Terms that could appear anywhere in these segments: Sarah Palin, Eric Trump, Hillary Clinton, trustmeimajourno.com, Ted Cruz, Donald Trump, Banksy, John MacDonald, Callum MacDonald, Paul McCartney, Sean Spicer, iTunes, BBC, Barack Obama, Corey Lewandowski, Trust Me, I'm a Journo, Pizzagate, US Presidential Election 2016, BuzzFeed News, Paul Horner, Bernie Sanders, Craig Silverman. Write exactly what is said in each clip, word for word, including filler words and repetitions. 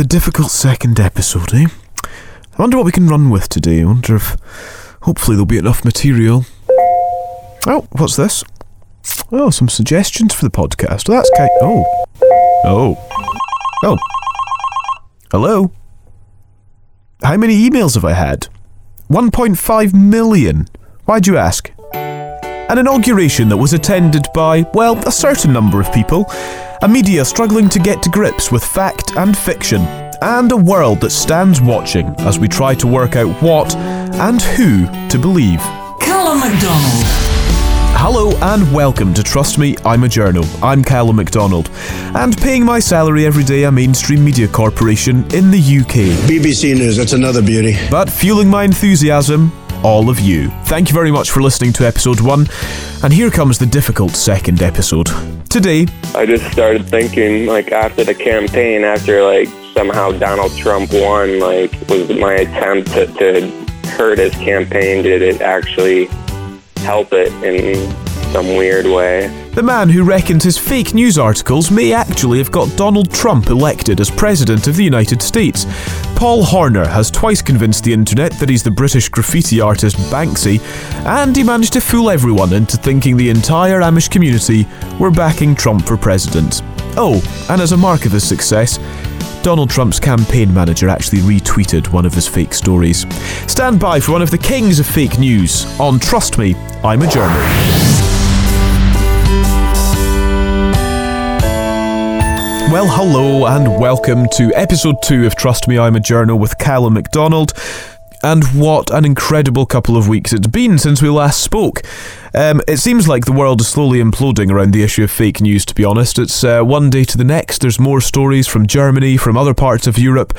the difficult second episode, eh? I wonder what we can run with today. I wonder if hopefully there'll be enough material. Oh, what's this? Oh, some suggestions for the podcast. Well, that's kind. Oh. Oh. Oh. Hello? How many emails have I had? one point five million. Why'd you ask? An inauguration that was attended by, well, a certain number of people, a media struggling to get to grips with fact and fiction, and a world that stands watching as we try to work out what and who to believe. Callum MacDonald. Hello and welcome to Trust Me, I'm a Journo. I'm Callum MacDonald, and paying my salary every day a mainstream media corporation in the U K. B B C News, that's another beauty. But fueling my enthusiasm, all of you. Thank you very much for listening to episode one, and here comes the difficult second episode. Today, I just started thinking, like, after the campaign, after, like, somehow Donald Trump won, like, was my attempt to, to hurt his campaign, did it actually help it in some weird way? The man who reckons his fake news articles may actually have got Donald Trump elected as President of the United States. Paul Horner has twice convinced the internet that he's the British graffiti artist Banksy, and he managed to fool everyone into thinking the entire Amish community were backing Trump for president. Oh, and as a mark of his success, Donald Trump's campaign manager actually retweeted one of his fake stories. Stand by for one of the kings of fake news on Trust Me, I'm a Journo. Well, hello and welcome to episode two of Trust Me, I'm a Journo with Callum MacDonald. And what an incredible couple of weeks it's been since we last spoke. Um, it seems like the world is slowly imploding around the issue of fake news, to be honest. It's uh, one day to the next. There's more stories from Germany, from other parts of Europe,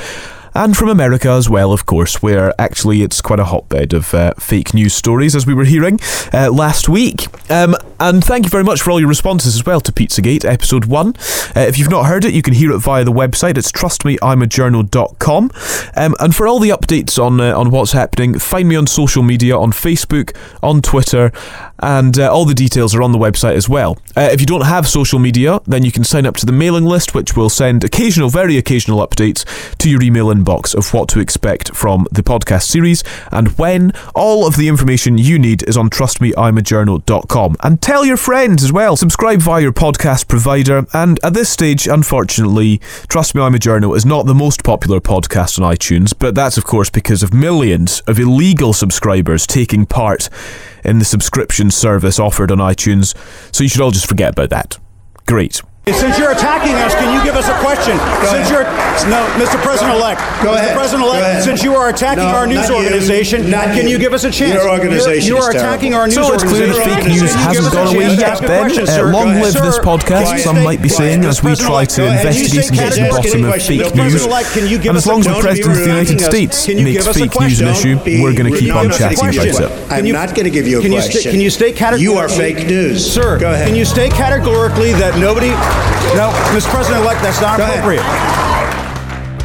and from America as well, of course, where actually it's quite a hotbed of uh, fake news stories, as we were hearing uh, last week. Um, and thank you very much for all your responses as well to Pizzagate, episode one. Uh, if you've not heard it, you can hear it via the website. It's trust me I'm a journo dot com. Um, and for all the updates on, uh, on what's happening, find me on social media, on Facebook, on Twitter, and uh, all the details are on the website as well. Uh, if you don't have social media, then you can sign up to the mailing list, which will send occasional, very occasional updates to your email inbox box of what to expect from the podcast series and when. All of the information you need is on trust me I'm a journo dot com. And tell your friends as well. Subscribe via your podcast provider. And at this stage, unfortunately, Trust Me I'm a Journo is not the most popular podcast on iTunes, but that's of course because of millions of illegal subscribers taking part in the subscription service offered on iTunes. So you should all just forget about that. Great. Since you're attacking us, can you give us a question? Go since ahead. You're no, Mister President-elect. Go Mister ahead. President-elect, since you are attacking no, our news organization, you, can you. you give us a chance? Your organization You're, you are attacking our news so organization. So it's clear fake news hasn't gone away yet, Ben. Uh, long live this podcast, some might be saying, as we try to investigate and get to the bottom of fake news. And as long as the President of the United States makes fake news an issue, we're going to keep on chatting about it. I'm not going to give you a question. Can you state categorically? You are fake news. Sir, can you state categorically that nobody... No, Mister President-elect, that's not appropriate.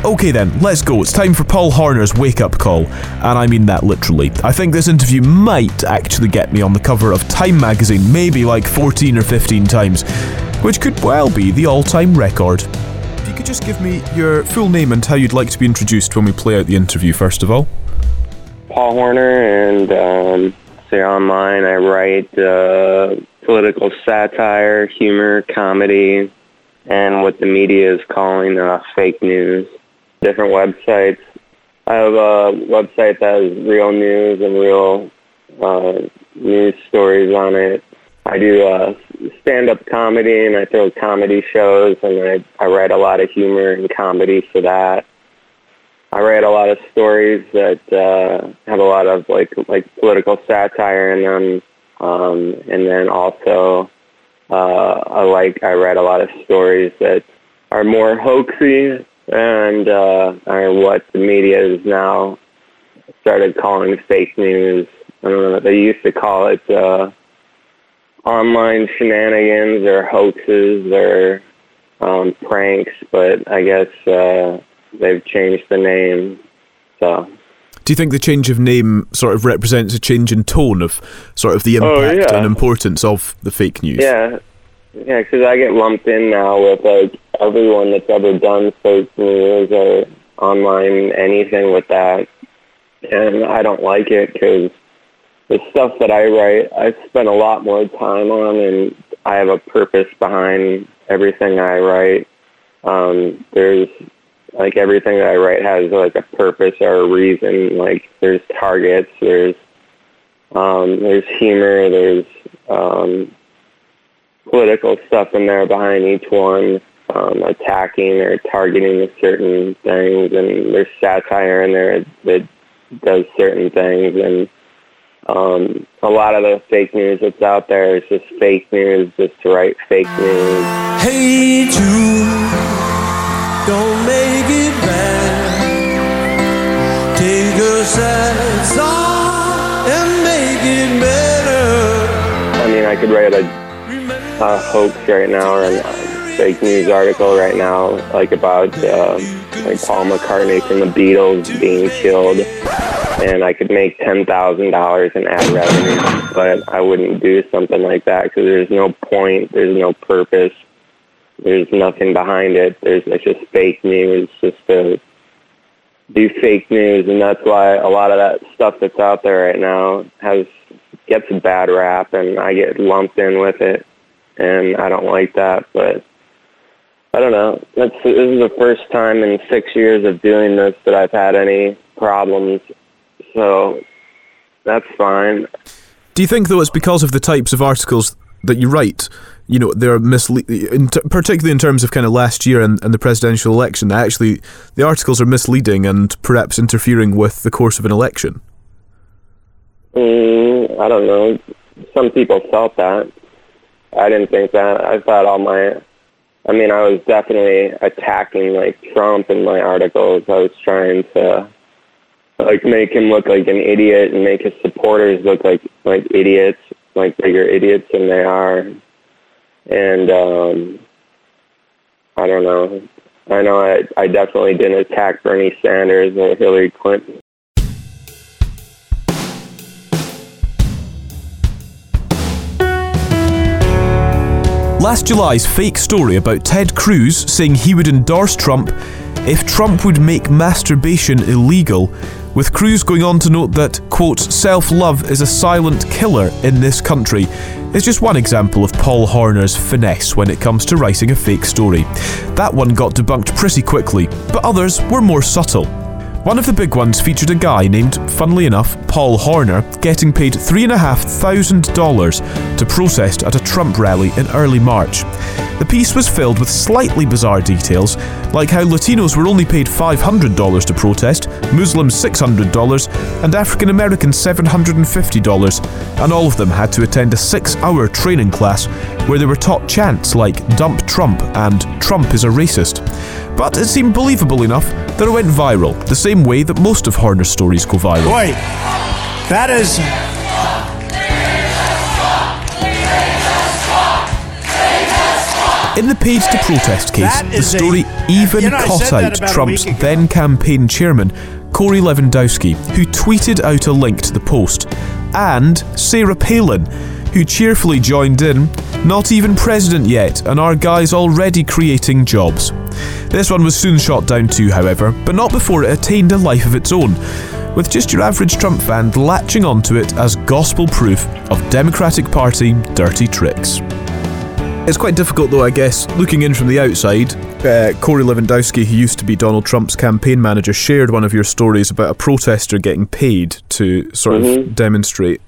Okay then, let's go. It's time for Paul Horner's wake-up call, and I mean that literally. I think this interview might actually get me on the cover of Time magazine maybe like fourteen or fifteen times, which could well be the all-time record. If you could just give me your full name and how you'd like to be introduced when we play out the interview, first of all. Paul Horner, and um, say online I write... Uh, political satire, humor, comedy, and what the media is calling uh, fake news. Different websites. I have a website that has real news and real uh, news stories on it. I do uh, stand-up comedy, and I throw comedy shows, and I, I write a lot of humor and comedy for that. I write a lot of stories that uh, have a lot of like like political satire in them. Um, and then also, uh, I like I read a lot of stories that are more hoaxy and uh, are what the media is now started calling fake news. I don't know what they used to call it, uh, online shenanigans or hoaxes or um, pranks, but I guess uh, they've changed the name. So. Do you think the change of name sort of represents a change in tone of sort of the impact oh, yeah. and importance of the fake news? Yeah, Yeah, because I get lumped in now with like everyone that's ever done fake news or online anything with that, and I don't like it because the stuff that I write, I spend a lot more time on, and I have a purpose behind everything I write. Um, there's like everything that I write has like a purpose or a reason. Like there's targets, there's um, there's humor, there's um, political stuff in there behind each one, um, attacking or targeting certain things, and there's satire in there that does certain things. And um, a lot of the fake news that's out there is just fake news, just to write fake news. Hey Jude, don't make it bad. Take a sad song and make it better. I mean, I could write a a hoax right now, or a fake news article right now, like about uh, like Paul McCartney from the Beatles being killed, and I could make ten thousand dollars in ad revenue, but I wouldn't do something like that because there's no point, there's no purpose, there's nothing behind it. There's it's just fake news, just to do fake news, and that's why a lot of that stuff that's out there right now has gets a bad rap, and I get lumped in with it. And I don't like that, but I don't know. That's, this is the first time in six years of doing this that I've had any problems, so that's fine. Do you think, though, it's because of the types of articles that you write? You know, they're misleading, in t- particularly in terms of kind of last year and, and the presidential election. Actually, the articles are misleading and perhaps interfering with the course of an election. Mm, I don't know. Some people felt that. I didn't think that. I thought all my, I mean, I was definitely attacking, like, Trump in my articles. I was trying to, like, make him look like an idiot and make his supporters look like, like idiots, like bigger idiots than they are. And, um, I don't know. I know I, I definitely didn't attack Bernie Sanders or Hillary Clinton. Last July's fake story about Ted Cruz saying he would endorse Trump if Trump would make masturbation illegal, with Cruz going on to note that, quote, self-love is a silent killer in this country, is just one example of Paul Horner's finesse when it comes to writing a fake story. That one got debunked pretty quickly, but others were more subtle. One of the big ones featured a guy named, funnily enough, Paul Horner, getting paid three thousand five hundred dollars to protest at a Trump rally in early March. The piece was filled with slightly bizarre details, like how Latinos were only paid five hundred dollars to protest, Muslims six hundred dollars, and African Americans seven hundred fifty dollars, and all of them had to attend a six-hour training class where they were taught chants like "Dump Trump" and "Trump is a racist." But it seemed believable enough that it went viral, the same way that most of Horner's stories go viral. Wait, that is... In the paid to protest case, the story a, even you know, caught out Trump's then campaign chairman, Corey Lewandowski, who tweeted out a link to the post, and Sarah Palin, who cheerfully joined in, not even president yet, and our guy's already creating jobs. This one was soon shot down too, however, but not before it attained a life of its own, with just your average Trump fan latching onto it as gospel proof of Democratic Party dirty tricks. It's quite difficult though, I guess, looking in from the outside. Uh, Corey Lewandowski, who used to be Donald Trump's campaign manager, shared one of your stories about a protester getting paid to sort mm-hmm. of demonstrate.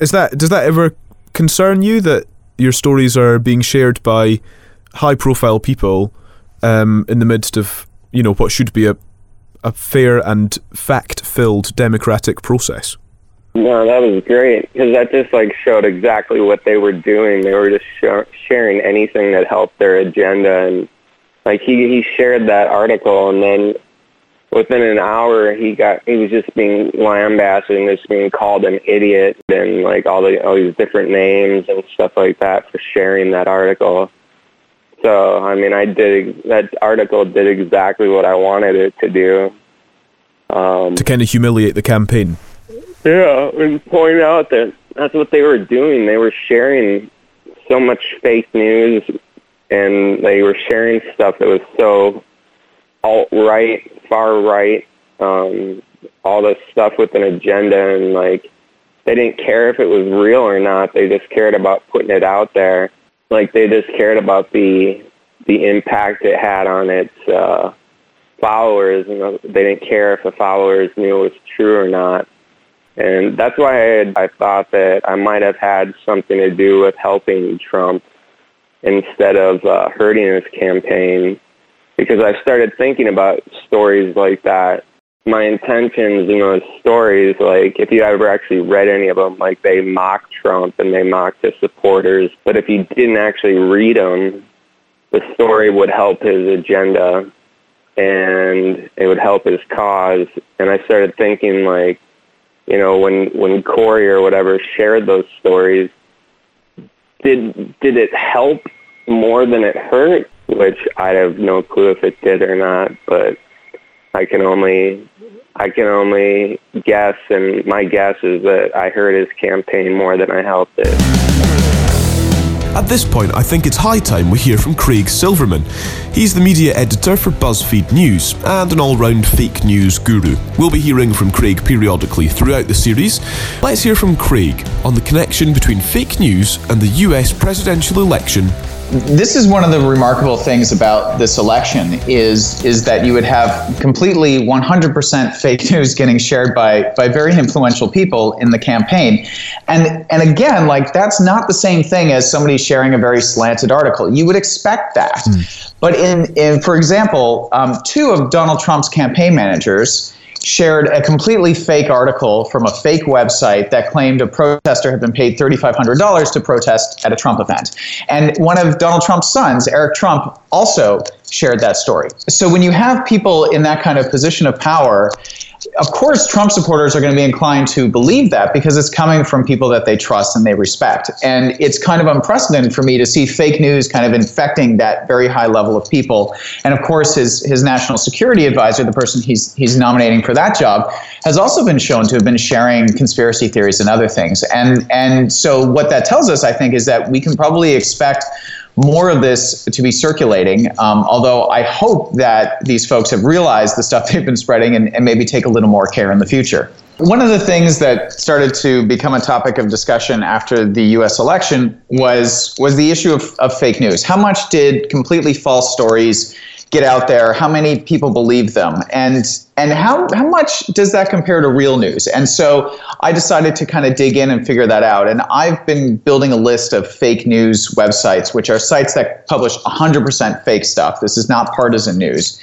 Is that does that ever concern you that your stories are being shared by high-profile people um, in the midst of, you know, what should be a a fair and fact-filled democratic process? No, that was great, because that just, like, showed exactly what they were doing. They were just sh- sharing anything that helped their agenda, and, like, he, he shared that article, and then within an hour, he got he was just being lambasted and just being called an idiot and, like, all, the, all these different names and stuff like that for sharing that article. So, I mean, I did that article did exactly what I wanted it to do. Um, to kind of humiliate the campaign. Yeah, and point out that that's what they were doing. They were sharing so much fake news, and they were sharing stuff that was so alt-right, far-right, um, all this stuff with an agenda, and like they didn't care if it was real or not. They just cared about putting it out there. Like they just cared about the the impact it had on its uh, followers, and they didn't care if the followers knew it was true or not. And that's why I, had, I thought that I might have had something to do with helping Trump instead of uh, hurting his campaign, because I started thinking about stories like that. My intentions in those stories, like if you ever actually read any of them, like they mock Trump and they mock his supporters. But if you didn't actually read them, the story would help his agenda and it would help his cause. And I started thinking like, you know, when when Corey or whatever shared those stories, did did it help more than it hurt? Which I have no clue if it did or not, but I can only I can only guess, and my guess is that I hurt his campaign more than I helped it. At this point, I think it's high time we hear from Craig Silverman. He's the media editor for BuzzFeed News and an all-round fake news guru. We'll be hearing from Craig periodically throughout the series. Let's hear from Craig on the connection between fake news and the U S presidential election. This is one of the remarkable things about this election is is that you would have completely one hundred percent fake news getting shared by by very influential people in the campaign. And and again, like that's not the same thing as somebody sharing a very slanted article. You would expect that. Mm. But in, in for example, um, two of Donald Trump's campaign managers shared a completely fake article from a fake website that claimed a protester had been paid three thousand five hundred dollars to protest at a Trump event. And one of Donald Trump's sons, Eric Trump, also shared that story. So when you have people in that kind of position of power, of course, Trump supporters are going to be inclined to believe that because it's coming from people that they trust and they respect. And it's kind of unprecedented for me to see fake news kind of infecting that very high level of people. And of course, his his national security advisor, the person he's he's nominating for that job, has also been shown to have been sharing conspiracy theories and other things. And and so what that tells us, I think, is that we can probably expect more of this to be circulating, um, although I hope that these folks have realized the stuff they've been spreading and, and maybe take a little more care in the future. One of the things that started to become a topic of discussion after the U S election was was the issue of, of fake news. How much did completely false stories get out there? How many people believe them? And and how, how much does that compare to real news? And so I decided to kind of dig in and figure that out. And I've been building a list of fake news websites, which are sites that publish one hundred percent fake stuff. This is not partisan news.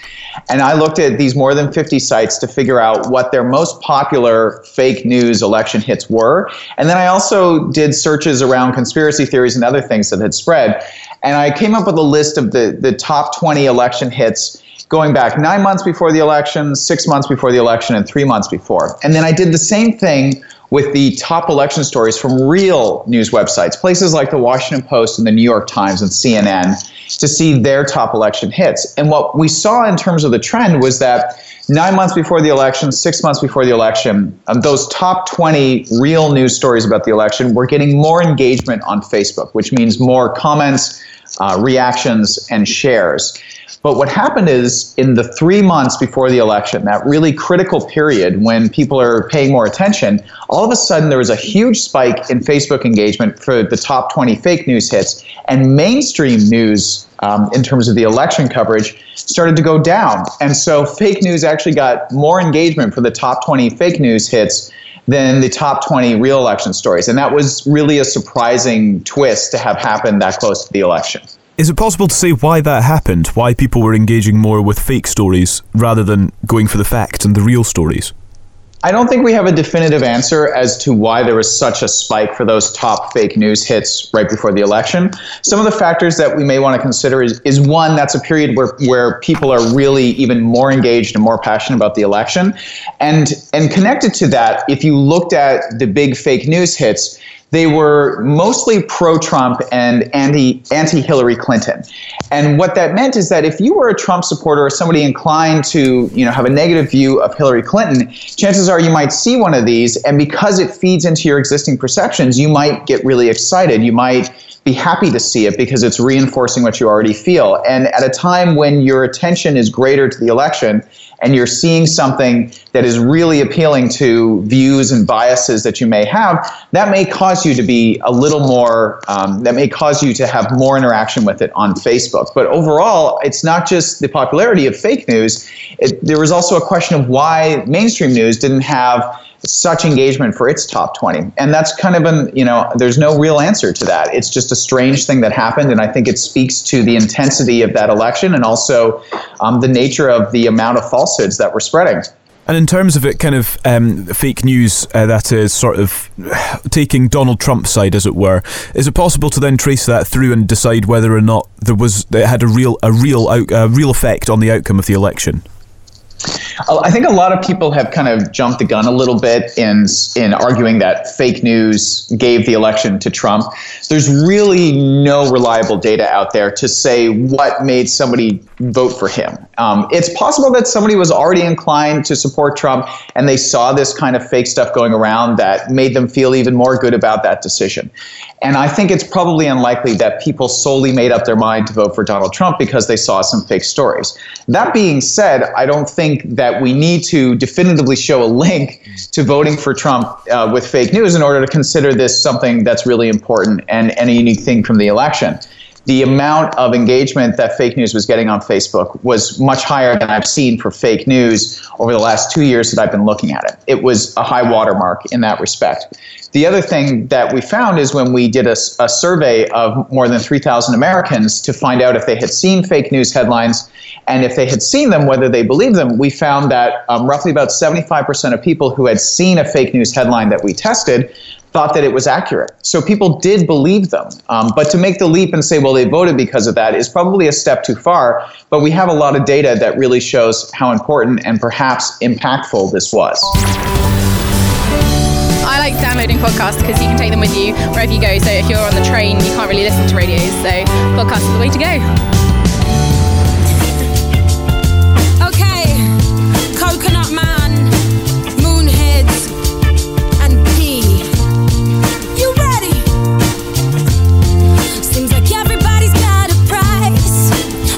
And I looked at these more than fifty sites to figure out what their most popular fake news election hits were. And then I also did searches around conspiracy theories and other things that had spread. And I came up with a list of the, the top twenty election hits going back nine months before the election, six months before the election, and three months before. And then I did the same thing with the top election stories from real news websites, places like the Washington Post and the New York Times and C N N, to see their top election hits. And what we saw in terms of the trend was that nine months before the election, six months before the election, um, those top twenty real news stories about the election were getting more engagement on Facebook, which means more comments, uh, reactions, and shares. But what happened is in the three months before the election, that really critical period when people are paying more attention, all of a sudden there was a huge spike in Facebook engagement for the top twenty fake news hits, and mainstream news um, in terms of the election coverage started to go down. And so fake news actually got more engagement for the top twenty fake news hits than the top twenty real election stories. And that was really a surprising twist to have happened that close to the election. Is it possible to say why that happened? Why people were engaging more with fake stories rather than going for the facts and the real stories? I don't think we have a definitive answer as to why there was such a spike for those top fake news hits right before the election. Some of the factors that we may want to consider is, is one, that's a period where, where people are really even more engaged and more passionate about the election. And, and connected to that, if you looked at the big fake news hits, They were mostly pro-Trump and anti, anti-Hillary Clinton. And what that meant is that if you were a Trump supporter or somebody inclined to, you know, have a negative view of Hillary Clinton, chances are you might see one of these, and because it feeds into your existing perceptions, you might get really excited. You might be happy to see it because it's reinforcing what you already feel. And at a time when your attention is greater to the election and you're seeing something that is really appealing to views and biases that you may have, that may cause you to be a little more, um, that may cause you to have more interaction with it on Facebook. But overall, it's not just the popularity of fake news. It, there was also a question of why mainstream news didn't have such engagement for its top twenty. And that's kind of an, you know, there's no real answer to that. It's just a strange thing that happened. And I think it speaks to the intensity of that election and also um, the nature of the amount of falsehoods that we're spreading. And in terms of it, kind of um, fake news uh, that is sort of taking Donald Trump's side, as it were, is it possible to then trace that through and decide whether or not there was, it had a real, a real, out, a real effect on the outcome of the election? I think a lot of people have kind of jumped the gun a little bit in in arguing that fake news gave the election to Trump. There's really no reliable data out there to say what made somebody vote for him. Um, it's possible that somebody was already inclined to support Trump and they saw this kind of fake stuff going around that made them feel even more good about that decision. And I think it's probably unlikely that people solely made up their mind to vote for Donald Trump because they saw some fake stories. That being said, I don't think that we need to definitively show a link to voting for Trump uh, with fake news in order to consider this something that's really important and, and a unique thing from the election. The amount of engagement that fake news was getting on Facebook was much higher than I've seen for fake news over the last two years that I've been looking at it. It was a high watermark in that respect. The other thing that we found is when we did a, a survey of more than three thousand Americans to find out if they had seen fake news headlines and if they had seen them, whether they believed them, we found that um, roughly about seventy-five percent of people who had seen a fake news headline that we tested thought that it was accurate. So people did believe them. Um, but to make the leap and say, well, they voted because of that is probably a step too far. But we have a lot of data that really shows how important and perhaps impactful this was. I like downloading podcasts because you can take them with you wherever you go. So if you're on the train, you can't really listen to radios. So podcasts are the way to go. Okay, Coconut Man, Moonheads, and P. You ready? Seems like everybody's got a price.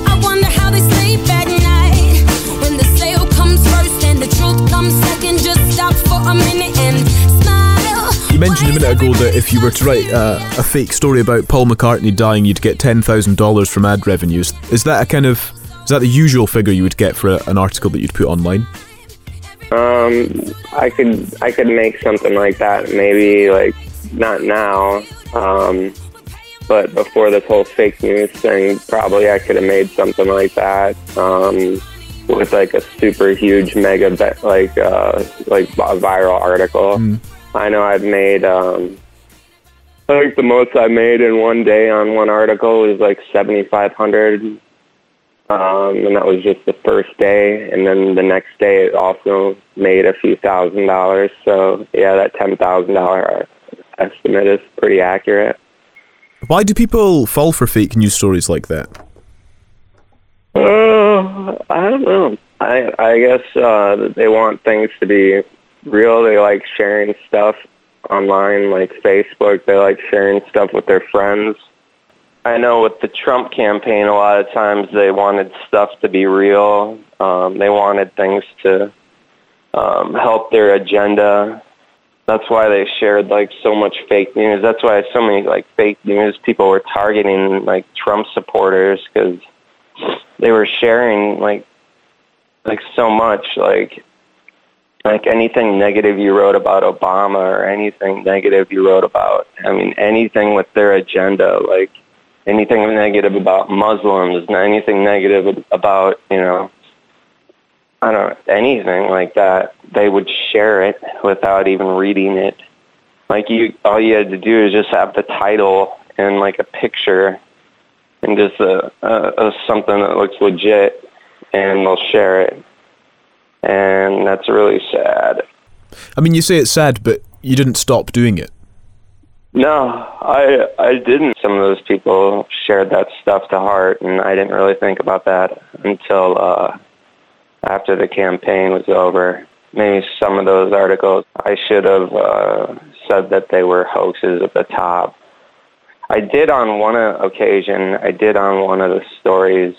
I wonder how they sleep at night. When the sale comes first and the truth comes second, just stop for a minute and... You mentioned a minute ago that if you were to write a, a fake story about Paul McCartney dying, you'd get ten thousand dollars from ad revenues. Is that a kind of, is that the usual figure you would get for a, an article that you'd put online? Um, I could, I could make something like that. Maybe like not now, um, but before this whole fake news thing, probably I could have made something like that. Um, with like a super huge mega like uh, like a viral article. Mm. I know I've made, um, I think the most I made in one day on one article was like seventy-five hundred, um, and that was just the first day, and then the next day it also made a few thousand dollars, so yeah, that ten thousand dollars estimate is pretty accurate. Why do people fall for fake news stories like that? Uh, I don't know. I, I guess uh, they want things to be real. They like sharing stuff online, like Facebook. They like sharing stuff with their friends. I know with the Trump campaign, a lot of times they wanted stuff to be real. Um, they wanted things to um, help their agenda. That's why they shared like so much fake news. That's why so many like fake news people were targeting like Trump supporters, because they were sharing like like so much like. Like anything negative you wrote about Obama or anything negative you wrote about, I mean, anything with their agenda, like anything negative about Muslims, anything negative about, you know, I don't know, anything like that, they would share it without even reading it. Like you, all you had to do is just have the title and like a picture and just a, a, a something that looks legit, and they'll share it. And that's really sad. I mean, you say it's sad, but you didn't stop doing it. No, I I didn't. Some of those people shared that stuff to heart, and I didn't really think about that until uh, after the campaign was over. Maybe some of those articles, I should have uh, said that they were hoaxes at the top. I did on one occasion, I did on one of the stories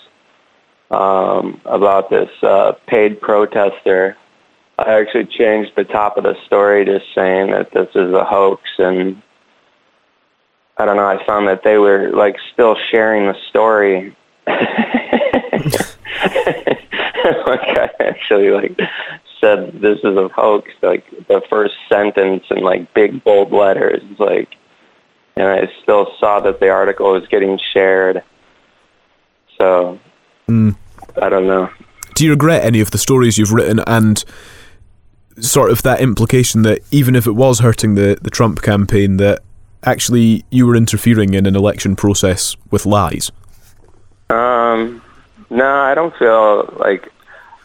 um, about this uh, paid protester. I actually changed the top of the story to saying that this is a hoax, and I don't know, I found that they were like still sharing the story. Like I actually like said this is a hoax, like the first sentence in like big bold letters, like, and I still saw that the article was getting shared. So mm. I don't know. Do you regret any of the stories you've written and sort of that implication that even if it was hurting the, the Trump campaign, that actually you were interfering in an election process with lies? Um, no, I don't feel like,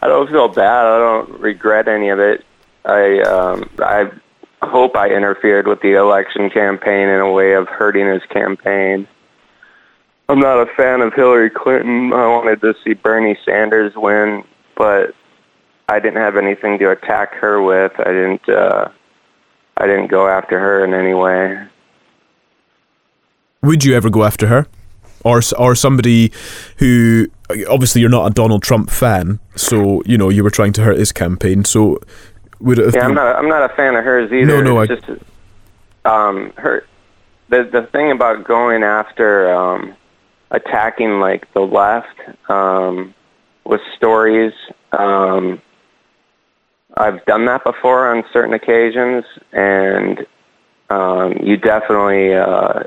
I don't feel bad. I don't regret any of it. I, um, I hope I interfered with the election campaign in a way of hurting his campaign. I'm not a fan of Hillary Clinton. I wanted to see Bernie Sanders win, but I didn't have anything to attack her with. I didn't, uh, I didn't go after her in any way. Would you ever go after her, or or somebody who, obviously you're not a Donald Trump fan, so you know you were trying to hurt his campaign. So would it have yeah, been... I'm not. I'm not a fan of hers either. No, no. It's I... just um, her. The the thing about going after um, attacking like the left um, with stories, um, I've done that before on certain occasions, and um, you definitely. Uh,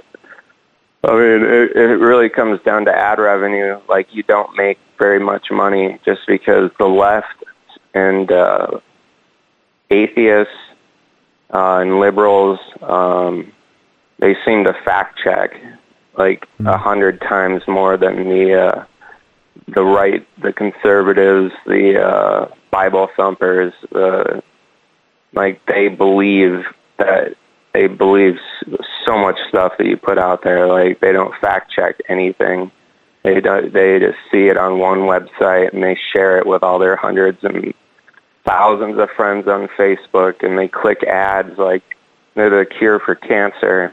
I mean, it, it really comes down to ad revenue. Like, you don't make very much money just because the left and uh, atheists uh, and liberals, um, they seem to fact check like a hundred times more than the uh, the right, the conservatives, the uh, Bible thumpers. Uh, like, they believe that. They believe so much stuff that you put out there. Like, they don't fact check anything. They don't, they just see it on one website and they share it with all their hundreds and thousands of friends on Facebook, and they click ads like they're the cure for cancer.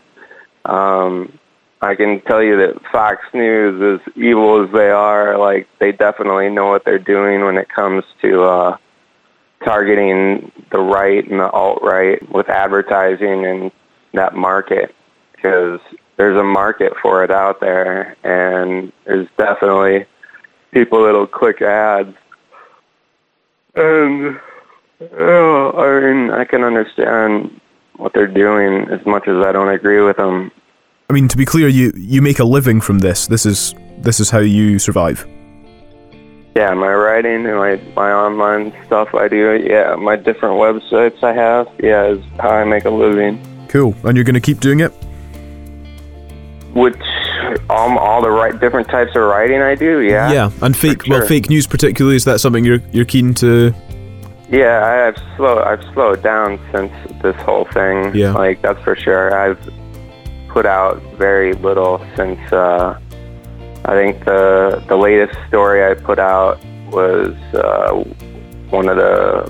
Um, I can tell you that Fox News, as evil as they are, like they definitely know what they're doing when it comes to uh, targeting the right and the alt-right with advertising and that market, because there's a market for it out there, and there's definitely people that'll click ads. And oh, I mean, I can understand what they're doing as much as I don't agree with them. I mean, to be clear, you, you make a living from this. This is this is how you survive. Yeah, my writing and my, my online stuff I do, yeah, my different websites I have, yeah, is how I make a living. Cool. And you're going to keep doing it? Which, um, all the right different types of writing I do, yeah. Yeah, and fake sure. well, fake news particularly, is that something you're you're keen to... Yeah, I've, slow, I've slowed down since this whole thing. Yeah. Like, that's for sure. I've put out very little since... Uh, I think the the latest story I put out was uh, one of the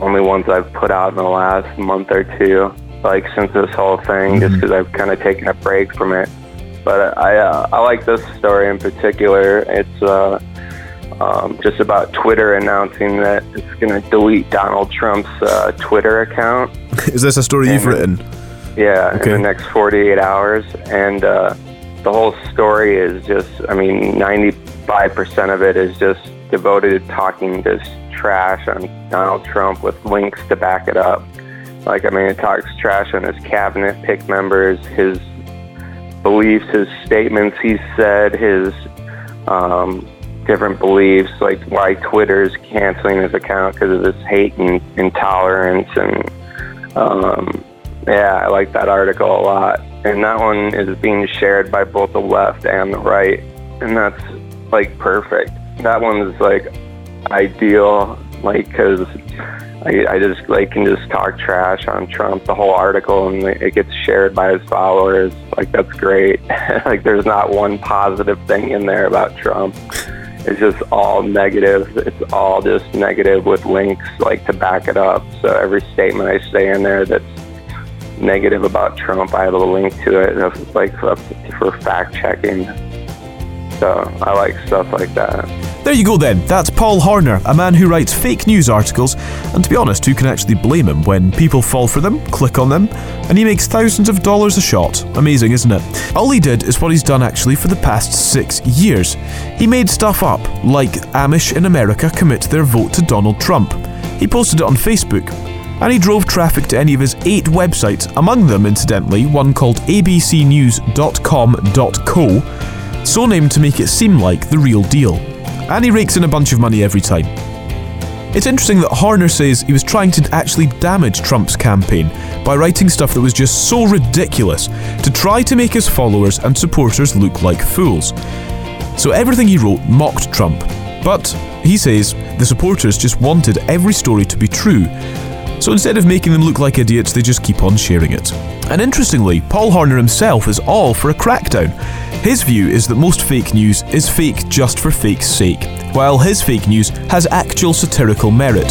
only ones I've put out in the last month or two, like since this whole thing, mm-hmm. just because I've kind of taken a break from it. But I uh, I like this story in particular. It's uh, um, just about Twitter announcing that it's going to delete Donald Trump's uh, Twitter account. Is this a story and, you've written? Yeah, okay. In the next forty-eight hours. And... Uh, The whole story is just, I mean, ninety-five percent of it is just devoted to talking this trash on Donald Trump with links to back it up. Like, I mean, it talks trash on his cabinet pick members, his beliefs, his statements he's said, his um, different beliefs, like why Twitter's canceling his account because of this hate and intolerance. And um, yeah, I like that article a lot. And that one is being shared by both the left and the right. And that's, like, perfect. That one's, like, ideal like, because I, I just like can just talk trash on Trump the whole article, and it gets shared by his followers. Like, that's great. Like, there's not one positive thing in there about Trump. It's just all negative. It's all just negative with links like to back it up. So every statement I say in there that's negative about Trump, I have a link to it, like for fact checking. So I like stuff like that. There you go then. That's Paul Horner, a man who writes fake news articles, and to be honest, who can actually blame him when people fall for them, click on them, and he makes thousands of dollars a shot. Amazing, isn't it? All he did is what he's done actually for the past six years. He made stuff up, like Amish in America commit their vote to Donald Trump. He posted it on Facebook, and he drove traffic to any of his eight websites, among them, incidentally, one called a b c news dot com dot co, so named to make it seem like the real deal. And he rakes in a bunch of money every time. It's interesting that Horner says he was trying to actually damage Trump's campaign by writing stuff that was just so ridiculous to try to make his followers and supporters look like fools. So everything he wrote mocked Trump, but he says the supporters just wanted every story to be true. So instead of making them look like idiots, they just keep on sharing it. And interestingly, Paul Horner himself is all for a crackdown. His view is that most fake news is fake just for fake's sake, while his fake news has actual satirical merit.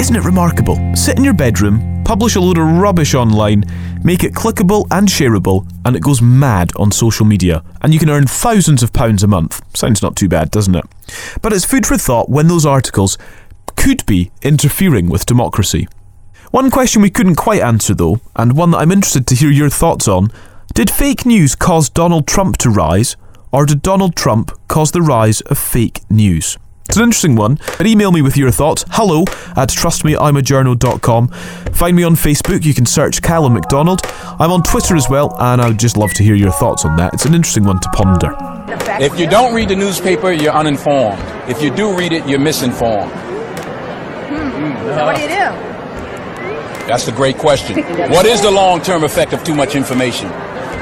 Isn't it remarkable? Sit in your bedroom, publish a load of rubbish online, make it clickable and shareable, and it goes mad on social media, and you can earn thousands of pounds a month. Sounds not too bad, doesn't it? But it's food for thought when those articles could be interfering with democracy. One question we couldn't quite answer though, and one that I'm interested to hear your thoughts on: did fake news cause Donald Trump to rise, or did Donald Trump cause the rise of fake news? It's an interesting one, and email me with your thoughts, hello at trust me I'm a journo dot com. Find me on Facebook, you can search Callum MacDonald. I'm on Twitter as well, and I would just love to hear your thoughts on that. It's an interesting one to ponder. If you don't read the newspaper, you're uninformed. If you do read it, you're misinformed. So what do you do? That's a great question. What is the long-term effect of too much information?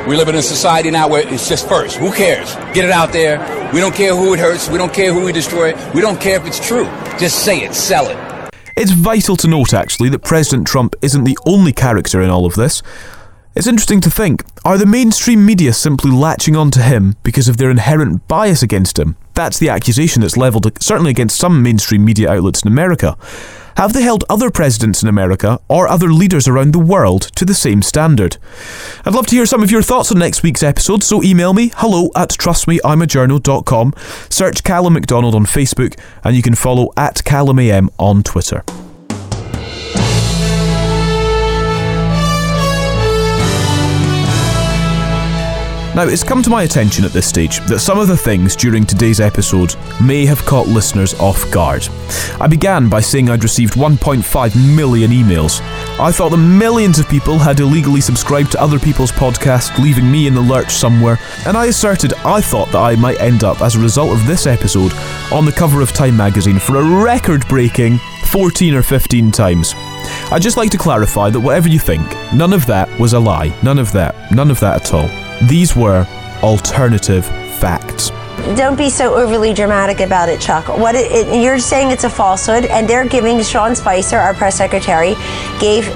We live in a society now where it's just first. Who cares? Get it out there. We don't care who it hurts. We don't care who we destroy. We don't care if it's true. Just say it. Sell it. It's vital to note, actually, that President Trump isn't the only character in all of this. It's interesting to think, are the mainstream media simply latching on to him because of their inherent bias against him? That's the accusation that's levelled certainly against some mainstream media outlets in America. Have they held other presidents in America or other leaders around the world to the same standard? I'd love to hear some of your thoughts on next week's episode, so email me, hello at trust me I'm a journo dot com, search Callum MacDonald on Facebook, and you can follow at Callum A M on Twitter. Now, it's come to my attention at this stage that some of the things during today's episode may have caught listeners off guard. I began by saying I'd received one point five million emails. I thought that millions of people had illegally subscribed to other people's podcasts, leaving me in the lurch somewhere, and I asserted I thought that I might end up, as a result of this episode, on the cover of Time magazine for a record-breaking fourteen or fifteen times. I'd just like to clarify that whatever you think, none of that was a lie. None of that. None of that at all. These were alternative facts. Don't be so overly dramatic about it, Chuck. What it, it, you're saying it's a falsehood, and they're giving Sean Spicer, our press secretary, gave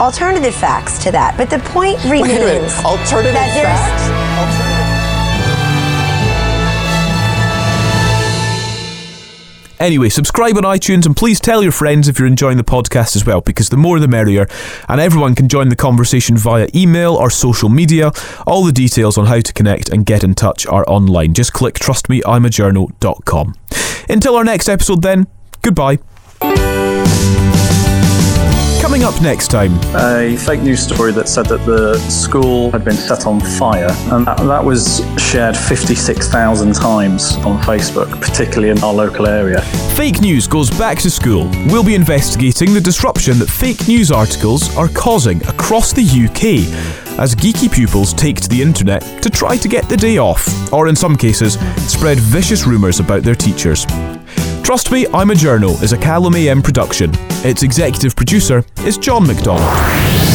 alternative facts to that. But the point remains. Wait a minute. Alternative that facts? Alternative. Anyway, subscribe on iTunes, and please tell your friends if you're enjoying the podcast as well, because the more the merrier, and everyone can join the conversation via email or social media. All the details on how to connect and get in touch are online. Just click trust me I'm a journo dot com. Until our next episode then, goodbye. Coming up next time, a fake news story that said that the school had been set on fire, and that, that was shared fifty-six thousand times on Facebook, particularly in our local area. Fake news goes back to school. We'll be investigating the disruption that fake news articles are causing across the U K as geeky pupils take to the internet to try to get the day off, or in some cases, spread vicious rumours about their teachers. Trust Me, I'm a Journo is a Callum A M production. Its executive producer is John MacDonald.